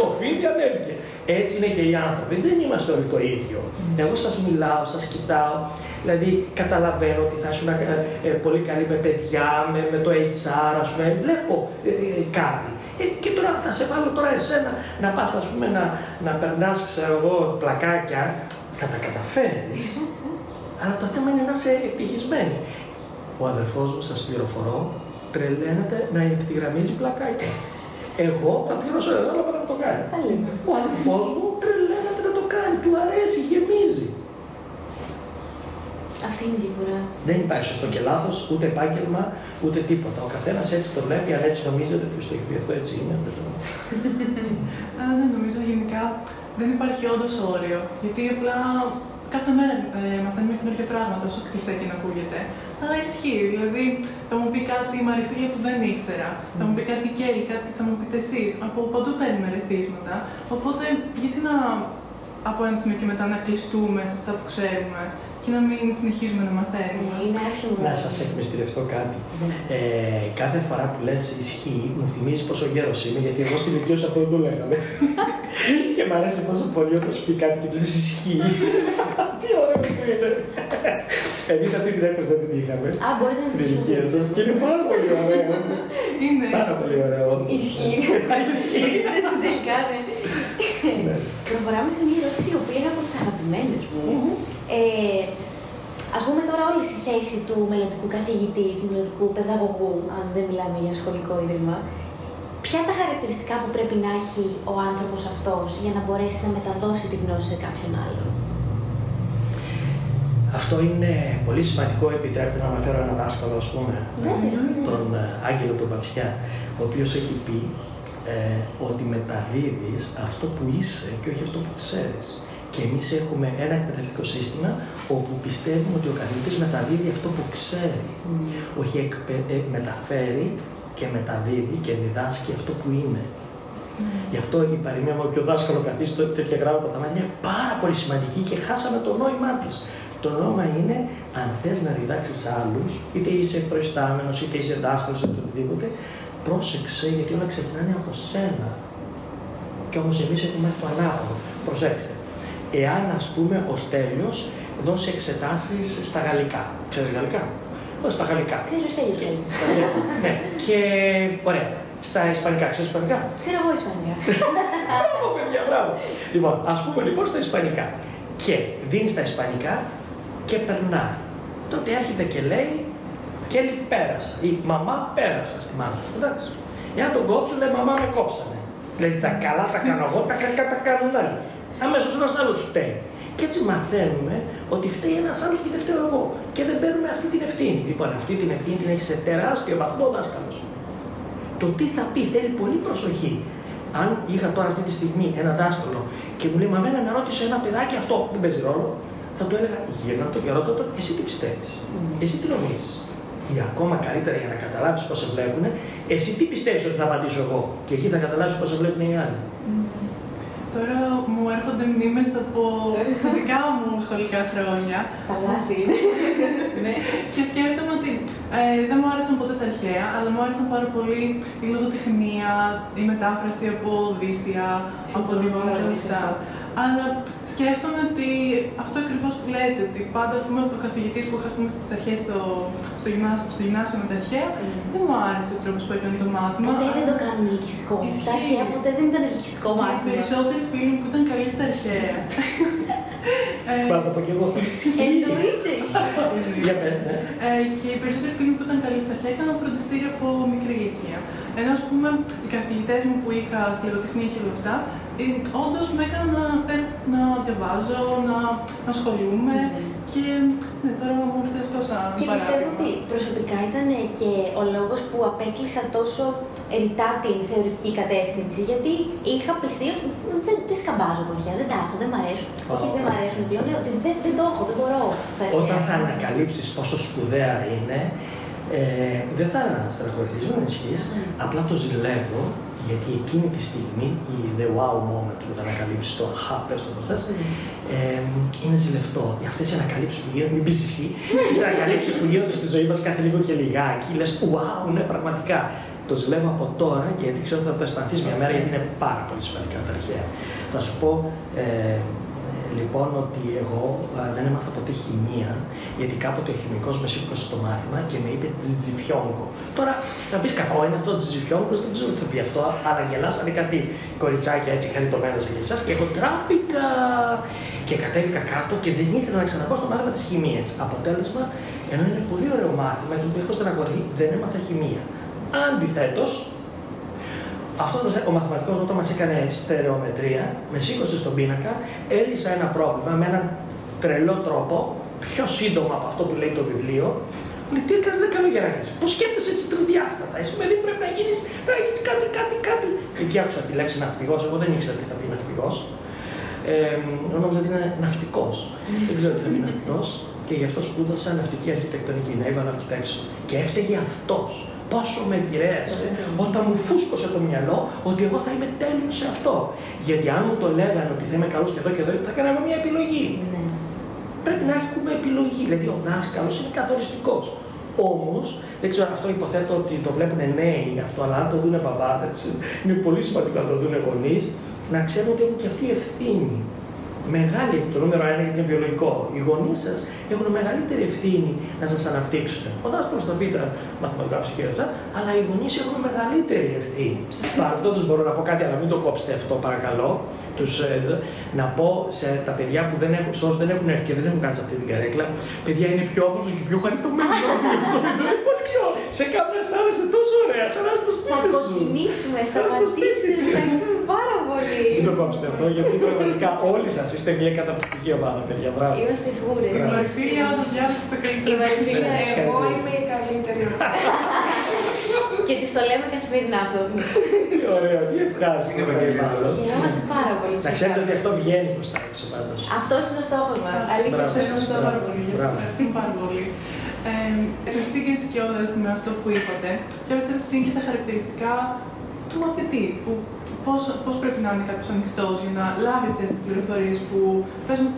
το φίδι ανέβηκε. Έτσι είναι και οι άνθρωποι. Δεν είμαστε όλοι το ίδιο. Εγώ σας μιλάω, σας κοιτάω. Δηλαδή, καταλαβαίνω ότι θα ήσουν πολύ καλή με παιδιά, με το HR, ας πούμε. Βλέπω κάτι. Και τώρα θα σε βάλω τώρα εσένα να πας, ας πούμε, να περνάς, ξέρω εγώ, πλακάκια. Θα τα καταφέρεις. Αλλά το θέμα είναι να είσαι ευτυχισμένη. Ο αδερφός μου, σας πληροφορώ, τρελαίνεται να ευθυγραμμίζει πλακάκια. Εγώ θα πληρώσω έναν άλλο να το κάνει. Ο αδερφός μου τρελαίνεται να το κάνει, του αρέσει, γεμίζει. Αυτή είναι η διαφορά. Δεν υπάρχει σωστό και λάθος, ούτε επάγγελμα, ούτε τίποτα. Ο καθένας έτσι το βλέπει, αν έτσι νομίζετε, ποιος το έχει πει αυτό, έτσι είναι. Αλλά δεν νομίζω γενικά, δεν υπάρχει όντως όριο. Γιατί απλά κάθε μέρα μαθαίνουμε καινούργια πράγματα, όσο κλεισέ και να ακούγεται. Αλλά ισχύει. Δηλαδή, θα μου πει κάτι η Μαριφίλια που δεν ήξερα. Θα μου πει κάτι η Κέλλη, κάτι θα μου πείτε εσείς. Από παντού παίρνουμε ρεθίσματα. Οπότε, γιατί να από ένα σημείο και μετά να κλειστούμε σε αυτά που ξέρουμε και να μην συνεχίζουμε να μαθαίνουμε. Να σας εκμυστηρευτώ κάτι. Κάθε φορά που λες ισχύει, μου θυμίζει πόσο γέρος είμαι, γιατί εγώ στην ηλικία σου αυτό δεν το λέγαμε. Και μ' αρέσει πόσο πολύ όταν σου πει κάτι και της ισχύει. Τι ωραία που είναι. Εμείς αυτή την έκφραση δεν την είχαμε. Α, μπορείτε να την ηλικία σας. Και είναι πάρα πολύ ωραίο. Είναι. Πάρα πολύ ωραίο. Ισχύει. Ισχύει. Δεν την τελικάνε. Προχωράμε σε μια ερώτηση η οποία είναι από τις αγαπημένες μου. Ας πούμε τώρα όλοι στη θέση του μελλοντικού καθηγητή, του μελλοντικού παιδαγωγού, αν δεν μιλάμε για σχολικό ίδρυμα, ποια τα χαρακτηριστικά που πρέπει να έχει ο άνθρωπος αυτός για να μπορέσει να μεταδώσει τη γνώση σε κάποιον άλλον? Αυτό είναι πολύ σημαντικό. Επιτρέπετε να αναφέρω ένα δάσκαλο, ας πούμε, τον Άγγελο τον Πατσιά, ο οποίος έχει πει ότι μεταδίδεις αυτό που είσαι και όχι αυτό που ξέρεις. Και εμείς έχουμε ένα εκπαιδευτικό σύστημα όπου πιστεύουμε ότι ο καθηγητής μεταδίδει αυτό που ξέρει. Όχι μεταφέρει και μεταδίδει και διδάσκει αυτό που είναι. Γι' αυτό η παροιμία μου, πιο δάσκαλο καθίσει τέτοια γράμματα τα μάτια, είναι πάρα πολύ σημαντική και χάσαμε το νόημά της. Το νόημα είναι, αν θες να διδάξεις άλλους, είτε είσαι προϊστάμενος, είτε είσαι δάσκαλος, είτε οτιδήποτε, πρόσεξε, γιατί όλα ξεκινάνε από σένα. Κι όμως εμείς έχουμε το ανάποδο. Προσέξτε. Εάν, ας πούμε, ο Στέλιος δώσει εξετάσεις στα γαλλικά. Ξέρεις γαλλικά? Δώσει στα γαλλικά. Ξέρω Στέλιο. Ναι. Και, ωραία. Στα ισπανικά. Ξέρεις ισπανικά? Ξέρω εγώ ισπανικά. Μπράβο, παιδιά, μπράβο. Λοιπόν, ας πούμε λοιπόν στα ισπανικά. Και δίνει στα ισπανικά και περνάει. Τότε έρχεται και λέει, Κέλλη πέρασα, ή μαμά πέρασα στη μάνα. Εντάξει. Για να τον κόψουν, λέει, μαμά με κόψανε. Δηλαδή τα καλά τα κάνω εγώ, τα κακά τα κάνουν άλλοι. Αμέσως ένας άλλος φταίει. Και έτσι μαθαίνουμε ότι φταίει ένας άλλος και δεν φταίω εγώ. Και δεν παίρνουμε αυτή την ευθύνη. Λοιπόν, αυτή την ευθύνη την έχει σε τεράστιο βαθμό ο δάσκαλος. Το τι θα πει θέλει πολύ προσοχή. Αν είχα τώρα αυτή τη στιγμή ένα δάσκαλο και μου λέει, μα μένα να ρώτησε ένα παιδάκι αυτό, δεν παίζει ρόλο, θα θα του έλεγα γύρνα το και ρώτα τον, εσύ τι πιστεύεις, εσύ τι νομίζεις. Ή ακόμα καλύτερα για να καταλάβεις πώς σε βλέπουν, εσύ τι πιστεύεις ότι θα απαντήσω εγώ. Και εκεί θα καταλάβεις πώς σε βλέπουν οι άλλοι. Τώρα μου έρχονται μνήμες από τα δικά μου σχολικά χρόνια. Τα λάθη. Ναι. Και σκέφτομαι ότι δεν μου άρεσαν ποτέ τα αρχαία, αλλά μου άρεσαν πάρα πολύ η λογοτεχνία, η μετάφραση από Οδύσσεια, από Τιβόρο κλπ. Αλλά σκέφτομαι ότι αυτό ακριβώς που λέτε, ότι πάντα ας πούμε, ο καθηγητής που είχα στις αρχές στο γυμνάσιο με τα αρχαία, δεν μου άρεσε ο τρόπος που έκανε το μάθημα. Ποτέ δεν το κάνουμε ελκυστικό. Τα αρχαία ποτέ δεν ήταν ελκυστικό μάθημα. Και οι περισσότεροι φίλοι που ήταν καλοί στα αρχαία. Πάντα πω κι εγώ. Εννοείται. Και οι περισσότεροι φίλοι που ήταν καλοί στα αρχαία έκαναν φροντιστήρια από μικρή ηλικία. Ενώ ας πούμε οι καθηγητές μου που είχα στη λογοτεχνία και όλα αυτά, όντως με έκαναν να διαβάζω, να ασχολούμαι και ναι, τώρα μου ήρθε αυτό σαν παράδειγμα. Και πιστεύω ότι προσωπικά ήταν και ο λόγος που απέκλεισα τόσο ρητά την θεωρητική κατεύθυνση, γιατί είχα πιστεί ότι δεν σκαμπάζω πολύ, δεν τα έχω, δεν μ' αρέσουν. Όχι, δεν μ' αρέσουν πλέον, ότι δεν το έχω, δεν μπορώ. Όταν θα ανακαλύψεις πόσο σπουδαία είναι, δεν θα στραγγοληθείς, δεν ισχύεις, απλά το ζηλεύω. Γιατί εκείνη τη στιγμή, η the wow moment που θα ανακαλύψεις το aha, πες το θες, είναι ζηλευτό. Αυτές οι ανακαλύψεις που γίνονται, μην πεις ισχύ, τις ανακαλύψεις που γίνονται στη ζωή μας κάθε λίγο και λιγάκι, λες wow, ναι, πραγματικά. Το ζηλεύω από τώρα, γιατί ξέρω ότι θα το αισθανθείς μια μέρα, γιατί είναι πάρα πολύ σημαντικά τα αρχαία. Θα σου πω λοιπόν ότι εγώ δεν έμαθα ποτέ χημεία, γιατί κάποτε ο χημικός με σήκωσε στο μάθημα και με είπε τζιτζιπιόγκο. Τώρα θα πεις κακό είναι αυτό, τζιτζιπιόγκο, δεν ξέρω τι θα πει αυτό, αλλά γελάσανε κάτι κοριτσάκια έτσι χαριτωμένα σε εσάς και εγώ τράπηκα. Και κατέβηκα κάτω και δεν ήθελα να ξαναπώ στο μάθημα της χημείας. Αποτέλεσμα, ενώ είναι πολύ ωραίο μάθημα και έχω στεναχωρηθεί, δεν έμαθα χημεία. Αντιθέτως, αυτός ο μαθηματικός όταν μας έκανε στερεομετρία, με σήκωσε στον πίνακα, έλυσα ένα πρόβλημα με έναν τρελό τρόπο, πιο σύντομα από αυτό που λέει το βιβλίο. Μου λέει, τι έκανες ρε Καλογεράκης, πώς σκέφτεσαι έτσι τριδιάστατα, εσύ παιδί πρέπει να γίνεις κάτι. Εκεί άκουσα τη λέξη ναυπηγός, εγώ δεν ήξερα τι θα πει ναυπηγός. Νόμιζα ότι είναι ναυτικός, δεν ξέρω τι θα πει ναυτικός και γι' αυτό σπούδασα ναυτική αρχιτεκτονική, να ήμουν αρχιτέκτης. Και έφταιγε αυτός. Πόσο με επηρέασε όταν μου φούσκωσε το μυαλό ότι εγώ θα είμαι τέλειος σε αυτό. Γιατί αν μου το λέγανε ότι θα είμαι καλός και εδώ και εδώ, θα έκανα μια επιλογή. Πρέπει να έχουμε επιλογή. Δηλαδή ο δάσκαλος είναι καθοριστικός. Όμως, δεν ξέρω, αυτό υποθέτω ότι το βλέπουν νέοι αυτό, αλλά αν το δουν μπαμπάδες, είναι πολύ σημαντικό να το δουν γονείς, να ξέρουν ότι έχουν και αυτή η ευθύνη. Μεγάλη, το νούμερο 1 γιατί είναι βιολογικό. Οι γονείς σας έχουν μεγαλύτερη ευθύνη να σας αναπτύξουν. Ο δάσκαλος θα πει τα μαθηματικά ψυχιατρικά, αλλά οι γονείς έχουν μεγαλύτερη ευθύνη. Παρεμπιπτόντως μπορώ να πω κάτι, αλλά μην το κόψετε αυτό, παρακαλώ. Να πω σε τα παιδιά που δεν έχουν, όσους δεν έχουν έρθει και δεν έχουν κάνει σε αυτή την καρέκλα, παιδιά είναι πιο όμορφοι και πιο χαριτωμένοι. Σε κάποιον αισθάνεσαι τόσο ωραία, σαν να στους πίτες σου. Θα κοκκινήσουμε, σταματήστε, ευχαριστούμε πάρα πολύ. Μην το κόψετε αυτό, γιατί πραγματικά όλοι σας είστε μια καταπληκτική ομάδα, παιδιά, μπράβο. Είμαστε φιγούρες. Η Μαρφίλια, όταν διάλεξε το καλύτερο. Η Μαρφίλια, εγώ είμαι η καλύτερη. Και τη το λέμε καθημερινά αυτό. Ωραία, τι ευχάριστο. Χαιρόμαστε πάρα πολύ. Να ξέρετε ότι αυτό βγαίνει μπροστά έξω πάντως. Αυτός είναι ο στόχος μας. Αλήθεια, αυτό είναι ο στόχος πάρα πολύ. Ευχαριστούμε πάρα πολύ. Σε σύγκριση και όλες με αυτό που είπατε, θέλετε αυτή είναι και τα χαρακτηριστικά του μαθητή. Πώς πρέπει να είναι κάποιος ανοιχτός για να λάβει αυτές τις πληροφορίες που παίζουν.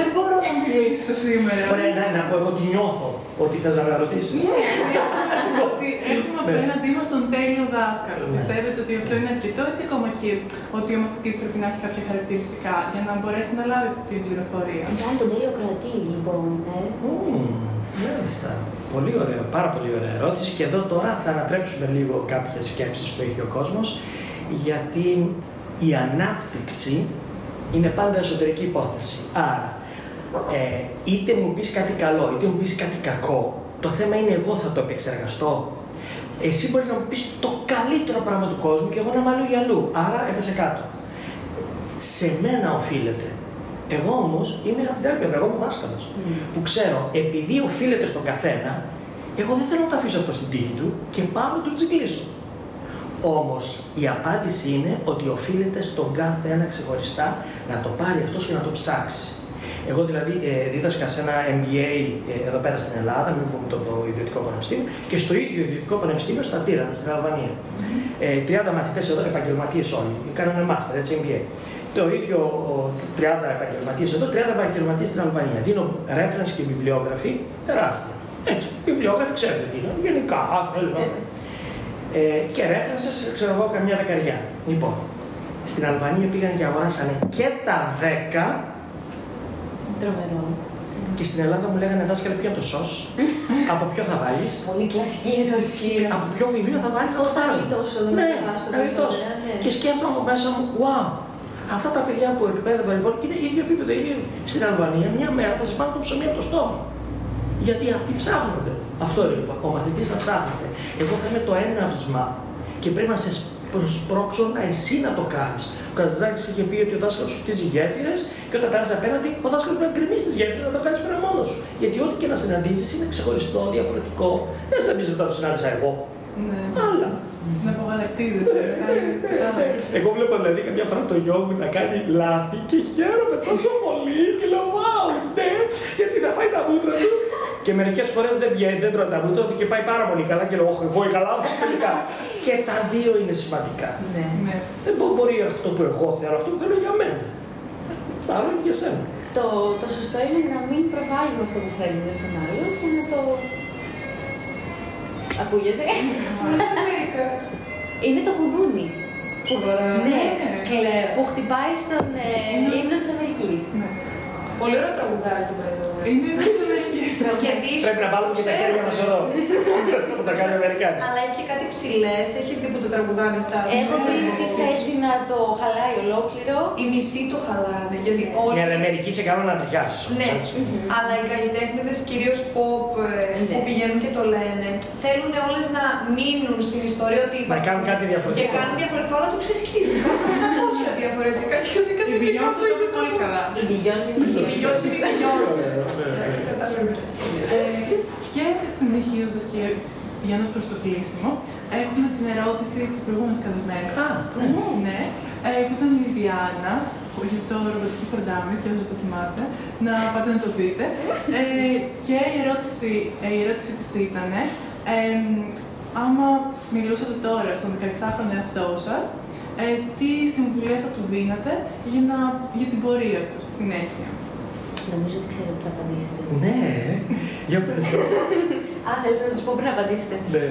Δεν μπορώ να μιλήσω σήμερα. Ωραία, να πω εγώ ότι νιώθω ότι θες να με ρωτήσεις. Ότι έχουμε απέναντί μας τον τέλειο δάσκαλο. Πιστεύετε ότι αυτό είναι αρκετό ή ακόμα και ότι ο μαθητής πρέπει να έχει κάποια χαρακτηριστικά για να μπορέσει να λάβει αυτή την πληροφορία. Κάνει τον τέλειο κρατή, λοιπόν. Μάλιστα. Πολύ ωραία, πάρα πολύ ωραία ερώτηση. Και εδώ τώρα θα ανατρέψουμε λίγο κάποιες σκέψεις που έχει ο κόσμος, γιατί η ανάπτυξη είναι πάντα εσωτερική υπόθεση. Άρα, είτε μου πεις κάτι καλό, είτε μου πεις κάτι κακό, το θέμα είναι εγώ θα το επεξεργαστώ. Εσύ μπορείς να μου πεις το καλύτερο πράγμα του κόσμου και εγώ να είμαι αλλού για αλλού. Άρα, έπεσε κάτω. Σε μένα οφείλεται. Εγώ όμως είμαι από την άλλη πλευρά, εγώ είμαι δάσκαλος. Που ξέρω, επειδή οφείλεται στον καθένα, εγώ δεν θέλω να το αφήσω αυτό στην τύχη του και πάω να τους τσιγκλίσω. Όμως η απάντηση είναι ότι οφείλεται στον κάθε ένα ξεχωριστά να το πάρει αυτός και να το ψάξει. Εγώ δηλαδή δίδασκα σε ένα MBA εδώ πέρα στην Ελλάδα, μην πούμε το ιδιωτικό πανεπιστήμιο, και στο ίδιο ιδιωτικό πανεπιστήμιο στα Τύρανα, στην Αλβανία. 30 μαθητές εδώ, επαγγελματίες όλοι, κάνανε μάστερ, έτσι, MBA. Το ίδιο 30 επαγγελματίες εδώ, 30 επαγγελματίες στην Αλβανία. Δίνω reference και βιβλιόγραφοι τεράστια. Έτσι, βιβλιόγραφοι ξέρετε τι είναι, γενικά, και references, ξέρω εγώ, καμιά δεκαριά. Λοιπόν, στην Αλβανία πήγαν και αγοράσανε και τα 10. Τρομερό. Και στην Ελλάδα μου λέγανε δάσκαλε ποιο το σως, από ποιο θα βάλεις. Πολύ κλασική ερώτηση. Από ποιο βιβλίο θα βάλεις, πώς θα βάλεις. Τόσο, δεν ναι, θα βάλεις τόσο. Και σκέφτομαι μέσα μου, wow, αυτά τα παιδιά που εκπαίδευα λοιπόν και είναι ίδιο επίπεδο, ίδιο στην Αλβανία, μια μέρα θα σε πάρουν το ψωμί από το στόμα. Γιατί αυτοί ψάχνονται. Αυτό λοιπόν, ο μαθητής θα ψάχνεται. Εγώ θα είμαι το έναυσμα και πρέπει να σε προσπρώξω να εσύ να το κάνεις. Ο Καζαζάκης είχε πει ότι ο δάσκαλος σου χτίζει γέφυρες και όταν πέρασε απέναντι, ο δάσκαλος πρέπει να γκρεμίσει τις γέφυρες, να το κάνεις πέρα μόνος σου. Γιατί ό,τι και να συναντήσεις είναι ξεχωριστό, διαφορετικό. Δεν θα πεις ότι το συνάντησα εγώ. Ναι. Αλλά. Να απογαλακτίζεσαι. Εγώ βλέπω δηλαδή καμιά φορά το γιο μου να κάνει λάθη και χαίρομαι τόσο πολύ και λέω wow, ναι, γιατί θα πάει τα μούτρα του. Και μερικές φορές δεν βγαίνει, δεν τρώει τα μούτρα του και πάει πάρα πολύ καλά και λέω όχι, εγώ καλά, τελικά. Και τα δύο είναι σημαντικά. Ναι, ναι. Δεν μπορεί αυτό που εγώ θέλω, αυτό που θέλω για μένα. Το άλλο είναι για σένα. Το σωστό είναι να μην προβάλλουμε αυτό που θέλουμε στον άλλο και να το. Ακούγεται. Είναι το κουδούνι. Ναι, που χτυπάει στον ύμνο της Αμερικής. Πολύ ωραίο τραγουδάκι εδώ. Είναι της Αμερικής. Πρέπει να βάλω και τα χέρια μας εδώ. Που τα κάνει Αμερικάνοι. Αλλά έχει και κάτι ψηλές. Έχεις δει που το τραγουδάνε στα άλλα. Έχω δει τη Φέτζη να το χαλάει ολόκληρο. Οι μισοί το χαλάνε. Γιατί όλοι. Για την Αμερική σε κάνουν να τριχιάσεις. Ναι. Αλλά οι καλλιτέχνηδες, κυρίως pop, που πηγαίνουν και το λένε, θέλουν όλες να μείνουν στην ιστορία ότι υπάρχουν. Να κάνουν κάτι διαφορετικό. Και κάνουν διαφορετικό, αλλά το ξεσκίζουν. Πόσα διαφορετικά και κατηγορικά το είναι πολύ καλά. Η Μπιγιόνς είναι η Μπιγιόνς. Και συνεχίζοντας και πηγαίνοντας προς το κλείσιμο, έχουμε την ερώτηση του προηγούμενου καλεσμένου. Ναι, που ήταν η Διάννα, που είχε το ρομποτική φροντάμι, σε όσους το θυμάται, να πάτε να το δείτε. Και η ερώτηση της ήταν, άμα μιλούσατε τώρα στον 16χρονο εαυτό σας, τι συμβουλές θα του δίνατε για την πορεία του στη συνέχεια. Νομίζω ότι ξέρω τι θα απαντήσετε. Ναι, για πες. Α, θέλετε να σας πω πριν να απαντήσετε. Ναι.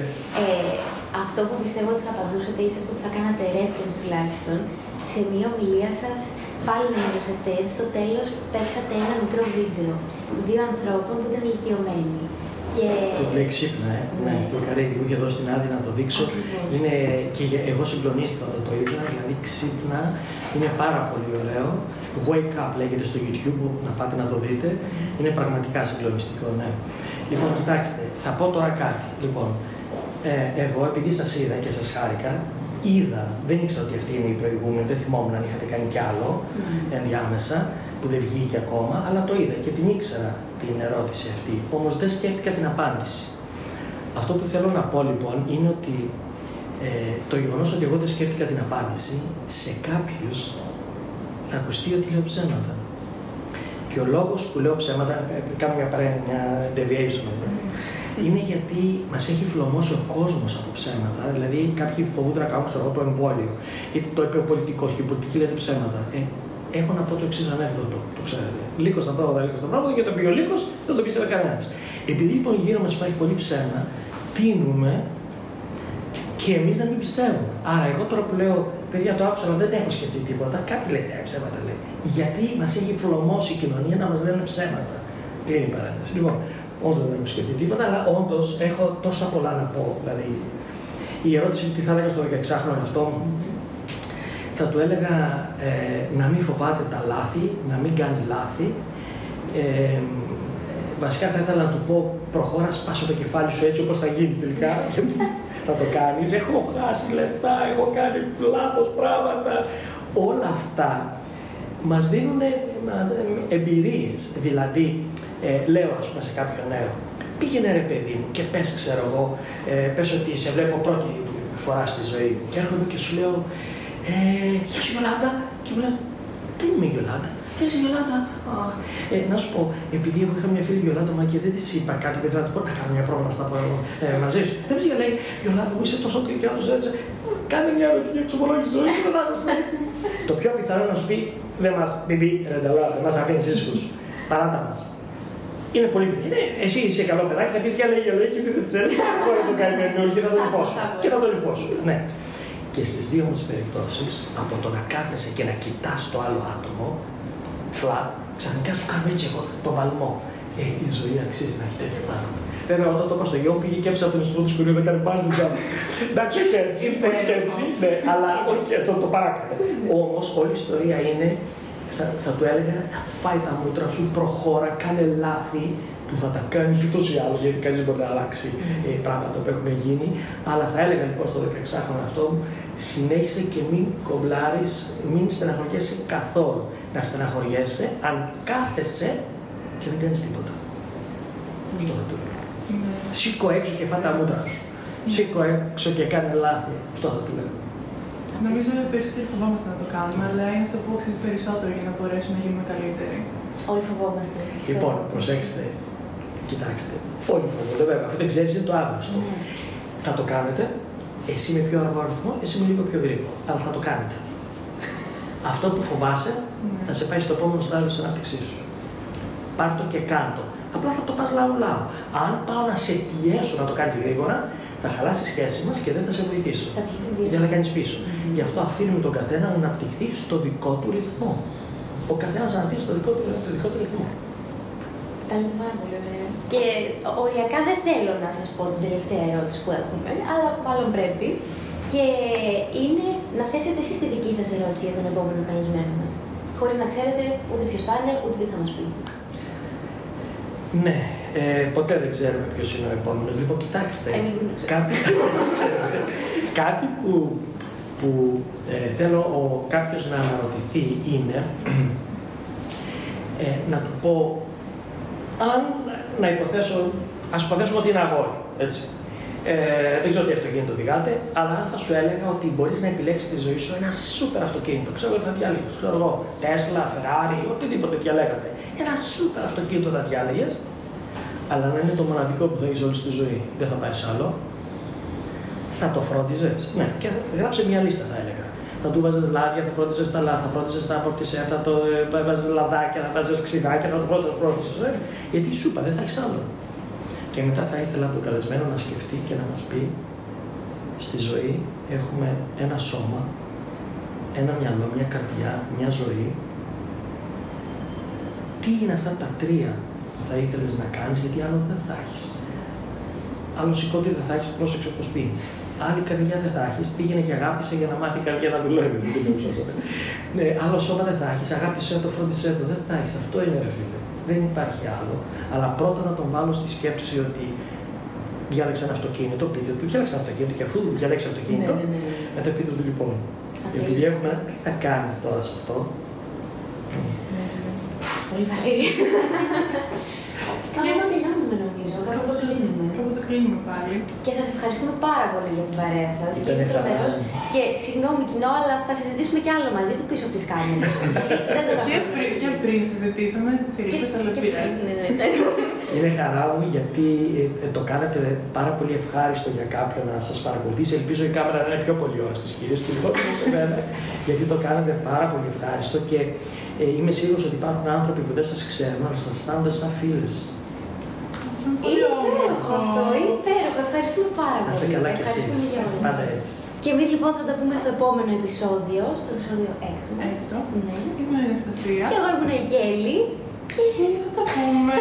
Αυτό που πιστεύω ότι θα απαντούσατε ή σε αυτό που θα κάνατε reference τουλάχιστον, σε μία ομιλία σας, πάλι μιλούσατε έτσι, στο τέλος παίξατε ένα μικρό βίντεο δύο ανθρώπων που ήταν ηλικιωμένοι. Και... Το λέει ξύπνα, ναι. Το καρέκι που είχε δώσει την άδεια να το δείξω. Είναι... Και εγώ συγκλονίστηκα όταν το είδα, δηλαδή ξύπνα. Είναι πάρα πολύ ωραίο. Wake up λέγεται στο YouTube, να πάτε να το δείτε. Είναι πραγματικά συγκλονιστικό, ναι. Λοιπόν, κοιτάξτε, θα πω τώρα κάτι. Λοιπόν, εγώ επειδή σας είδα και σας χάρηκα, δεν ήξερα ότι αυτή είναι η προηγούμενη, δεν θυμόμουν αν είχατε κάνει κι άλλο ενδιάμεσα, που δεν βγήκε ακόμα, αλλά το είδα και την ήξερα την ερώτηση αυτή, όμως δεν σκέφτηκα την απάντηση. Αυτό που θέλω να πω λοιπόν είναι ότι το γεγονός ότι εγώ δεν σκέφτηκα την απάντηση, σε κάποιους θα ακουστεί ότι λέω ψέματα. Και ο λόγος που λέω ψέματα, κάνω μια deviation εδώ, είναι γιατί μας έχει φλωμώσει ο κόσμος από ψέματα. Δηλαδή κάποιοι φοβούνται να κάνουν το εμβόλιο, γιατί το είπε ο πολιτικός και η πολιτική λέει ψέματα. Έχω να πω το εξής ανέκδοτο, το ξέρετε. Λύκος στα πράγματα, λύκος στα πράγματα, και το πει ο λύκος, δεν το πιστεύει κανένας. Επειδή λοιπόν γύρω μας υπάρχει πολύ ψέμα, τίνουμε και εμείς να μην πιστεύουμε. Άρα, εγώ τώρα που λέω, παιδιά το άκουσα, αλλά δεν έχω σκεφτεί τίποτα, κάποιοι λένε ψέματα λέει. Γιατί μας έχει φλωμώσει η κοινωνία να μας λένε ψέματα. Κλείνει η παρένθεση. Λοιπόν, όντως δεν έχω σκεφτεί τίποτα, αλλά όντως έχω τόσα πολλά να πω. Δηλαδή, η ερώτηση τι θα έλεγα στο 16χρονο εαυτό μου. Θα του έλεγα να μην φοβάται τα λάθη, να μην κάνει λάθη. Βασικά θα ήθελα να του πω προχώρα, σπάσω το κεφάλι σου έτσι όπως θα γίνει τελικά. Θα το κάνεις, έχω χάσει λεφτά, έχω κάνει λάθος πράγματα. Όλα αυτά μας δίνουν εμπειρίες. Δηλαδή, λέω ας πούμε σε κάποιον νέο, πήγαινε ρε παιδί μου και πες ξέρω εγώ, πες ότι σε βλέπω πρώτη φορά στη ζωή μου και έρχομαι και σου λέω, γεια σου Γιολάντα, και μου λένε, τι είμαι η Γιολάντα, Ποια η Γιολάντα. Να σου πω, επειδή εγώ είχα μια φίλη Γιολάντα, μα και δεν τη είπα κάτι, παιδιά, να τη πω να κάνω μια πρόβλημα στα πω μαζί σου. Δεν πήγε λέει, Γιολάντα, μου είσαι τόσο κλικιά, του έτσι. Κάνε μια ερωτική εξομολόγηση ζωή, δεν άκουσα έτσι. Το πιο πιθανό να σου πει, δεν μα πει, δεν μα αφήνει ήσυχου. Παράτα μα. Είναι πολύ πιθανό. Εσύ είσαι καλό παιδάκι, θα πει για λέει, Γιολάντα, και δεν ξέρει, μπορεί να το κάνει με εννοή και θα το λυπώσω. Και θα το λυπώσω. Ναι. Και στις δύο μου τις περιπτώσεις, από το να κάθεσαι και να κοιτάς το άλλο άτομο, φλατ, ξαφνικά σου κάνω έτσι εγώ το βαλμό. Η ζωή αξίζει να έχει τέτοια πράγματα. Βέβαια, όταν το είπα στο γιο μου, πήγε και έψα από την ιστορία του σχολείου, δεν κάνει μπάντζι. Εντάξει, όχι έτσι, όχι και έτσι, ναι, αλλά όχι το παράκανε. Όμως, όλη η ιστορία είναι, θα του έλεγα, φάει τα μούτρα σου, προχώρα, κάνε λάθη. Που θα τα κάνει ούτως ή άλλως, γιατί κανείς μπορεί να αλλάξει πράγματα που έχουν γίνει. Αλλά θα έλεγα λοιπόν στο 16χρονο αυτό μου, συνέχισε και μην κομπλάρεις, μην στεναχωριέσαι καθόλου. Να στεναχωριέσαι αν κάθεσαι και δεν κάνεις τίποτα. Αυτό θα του λέω. Σήκω έξω και φά τα μούτρα σου. Σήκω έξω και κάνε λάθη. Αυτό θα του λέω. Νομίζω ότι περισσότεροι φοβόμαστε να το κάνουμε, αλλά είναι αυτό που αξίζει περισσότερο για να μπορέσουμε να γίνουμε καλύτεροι. Όλοι φοβόμαστε. Λοιπόν, προσέξτε. Κοιτάξτε, όλοι φοβούνται βέβαια, αφού δεν ξέρει είναι το άγνωστο. Θα το κάνετε, εσύ με πιο αργό ρυθμό, εσύ με λίγο πιο γρήγορο. Αλλά θα το κάνετε. Αυτό που φοβάσαι θα σε πάει στο επόμενο στάδιο τη ανάπτυξή σου. Πάρ' το και κάντο. Απλά θα το πας λαού-λαού. Αν πάω να σε πιέσω να το κάνεις γρήγορα, θα χαλάσει η σχέση μας και δεν θα σε βοηθήσω. Γιατί θα κάνεις πίσω. Γι' αυτό αφήνουμε τον καθένα να αναπτυχθεί στο δικό του ρυθμό. Ο καθένας αναπτύσσει στο δικό του ρυθμό. Καταλήγει πάρα πολύ ωραία. Και οριακά δεν θέλω να σας πω την τελευταία ερώτηση που έχουμε, αλλά μάλλον πρέπει. Και είναι να θέσετε εσείς τη δική σας ερώτηση για τον επόμενο καλεσμένο μας. Χωρίς να ξέρετε ούτε ποιος θα είναι, ούτε τι θα μας πει. Ναι, ποτέ δεν ξέρουμε ποιος είναι ο επόμενος. Λοιπόν, κοιτάξτε, κάτι που θέλω κάποιος να αναρωτηθεί είναι να του πω. Αν να υποθέσω, ας υποθέσουμε ότι είναι αγόρι, έτσι. Δεν ξέρω τι αυτοκίνητο οδηγάτε, αλλά αν θα σου έλεγα ότι μπορείς να επιλέξεις τη ζωή σου ένα σούπερ αυτοκίνητο, ξέρω ότι θα διάλεγες, ξέρω εγώ, Tesla, Ferrari, οτιδήποτε διαλέγατε. Ένα σούπερ αυτοκίνητο θα διάλεγες, αλλά να είναι το μοναδικό που θα έχεις όλη στη ζωή. Δεν θα πάρεις άλλο. Θα το φρόντιζες. Ναι, και γράψε μια λίστα θα έλεγα. Θα του βάζεις λάδια, θα φρόντιζες τα λάδια, θα φρόντιζες τα πορτισέα, θα το βάζεις λαδάκια, θα βάζεις ξυδάκια, θα το φρόντιζες. Γιατί σου είπα, δεν θα έχεις άλλο. Και μετά θα ήθελα από τον καλεσμένο να σκεφτεί και να μας πει στη ζωή έχουμε ένα σώμα, ένα μυαλό, μια καρδιά, μια ζωή. Τι είναι αυτά τα τρία που θα ήθελες να κάνεις, γιατί άλλο δεν θα έχεις. Άλλο σηκώτη δεν θα έχεις, πρόσεξε όπως πίνεις. Άλλη καρδιά δεν θα έχεις, πήγαινε και αγάπησε για να μάθει η καρδιά να δουλεύει. Ναι, άλλο σώμα δεν θα έχεις, αγάπησε το, φρόντισε το, δεν θα έχεις. Αυτό είναι ρε φίλε. Δεν υπάρχει άλλο. Αλλά πρώτα να τον βάλω στη σκέψη ότι διάλεξε ένα αυτοκίνητο, πείτε του, διάλεξε ένα αυτοκίνητο και αφού διάλεξε αυτοκίνητο, μετά πείτε του λοιπόν. Επειδή έχουμε ένα, τι θα κάνεις τώρα σε αυτό. Πολύ βαρύ. Κάπου τελειώνουμε νομίζω. Κάπου το κλείνουμε πάλι. Και σας ευχαριστούμε πάρα πολύ για την παρέα σας. Είστε τρομερός. Και συγγνώμη κοινό, αλλά θα συζητήσουμε κι άλλο μαζί του πίσω από τις κάμερες. Και πριν συζητήσαμε, συλλήφθες αλλά πειράζει. Είναι χαρά μου γιατί το κάνατε πάρα πολύ ευχάριστο για κάποιον να σας παρακολουθήσει. Ελπίζω η κάμερα να είναι πιο πολύ ώρα στις κυρίες και λιγότερο σε μένα. Γιατί το κάνατε πάρα πολύ ευχάριστο και είμαι σίγουρος ότι υπάρχουν άνθρωποι που δεν σας ξέρουν, αλλά σας αισθάνονται σαν φίλες. Είναι υπέροχο αυτό, είναι υπέροχο. Ευχαριστούμε πάρα πολύ. Άστε καλά κι εσείς. Πάντα έτσι. Και εμείς λοιπόν θα τα πούμε στο επόμενο επεισόδιο, στο επεισόδιο 6. Ναι. Ήμουν η Αναστασία. Και εγώ ήμουν η Γέλη. Και θα τα πούμε.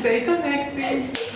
Stay connected.